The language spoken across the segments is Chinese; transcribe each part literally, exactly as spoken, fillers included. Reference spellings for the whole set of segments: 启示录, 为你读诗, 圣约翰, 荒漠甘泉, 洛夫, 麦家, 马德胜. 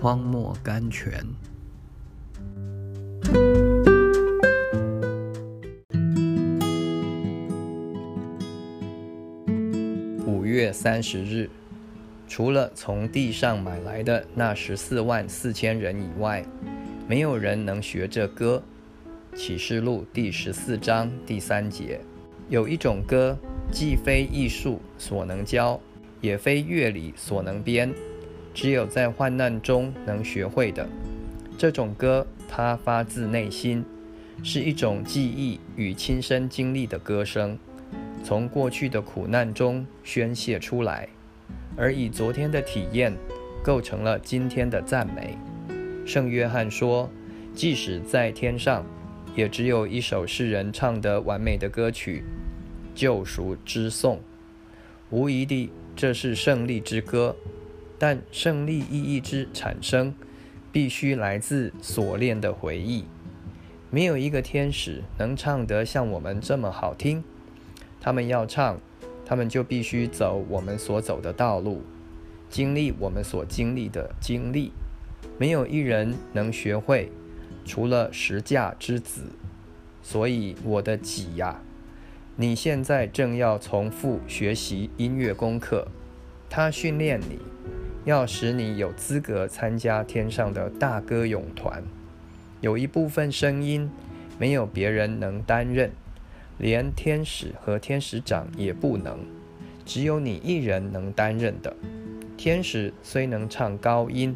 荒漠甘泉。五月三十日，除了从地上买来的那十四万四千人以外，没有人能学这歌。启示录第十四章第三节，有一种歌，既非艺术所能教，也非乐理所能编，只有在患难中能学会的。这种歌，它发自内心，是一种记忆与亲身经历的歌声，从过去的苦难中宣泄出来，而以昨天的体验构成了今天的赞美。圣约翰说，即使在天上，也只有一首诗人唱得完美的歌曲，救赎之颂。无疑地，这是胜利之歌，但胜利意义之产生必须来自所恋的回忆。没有一个天使能唱得像我们这么好听，他们要唱，他们就必须走我们所走的道路，经历我们所经历的经历。没有一人能学会，除了十架之子。所以我的己呀，你现在正要重复学习音乐功课，它训练你，要使你有资格参加天上的大歌咏团。有一部分声音没有别人能担任，连天使和天使长也不能，只有你一人能担任的。天使虽能唱高音，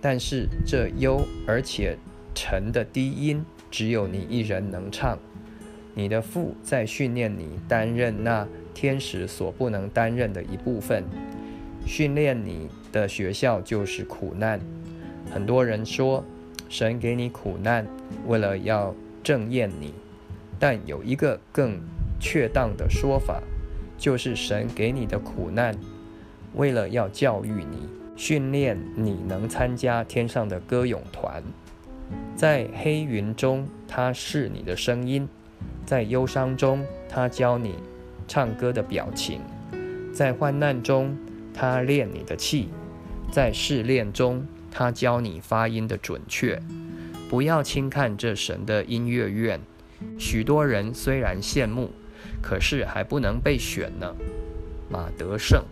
但是这幽而且沉的低音只有你一人能唱。你的父在训练你担任那天使所不能担任的一部分。训练你的学校就是苦难。很多人说，神给你苦难，为了要正验你。但有一个更确当的说法，就是神给你的苦难，为了要教育你，训练你能参加天上的歌咏团。在黑云中，它是你的声音；在忧伤中，它教你唱歌的表情；在患难中，它练你的气；在试炼中，它教你发音的准确。不要轻看这神的音乐院。许多人虽然羡慕，可是还不能被选呢。马德胜。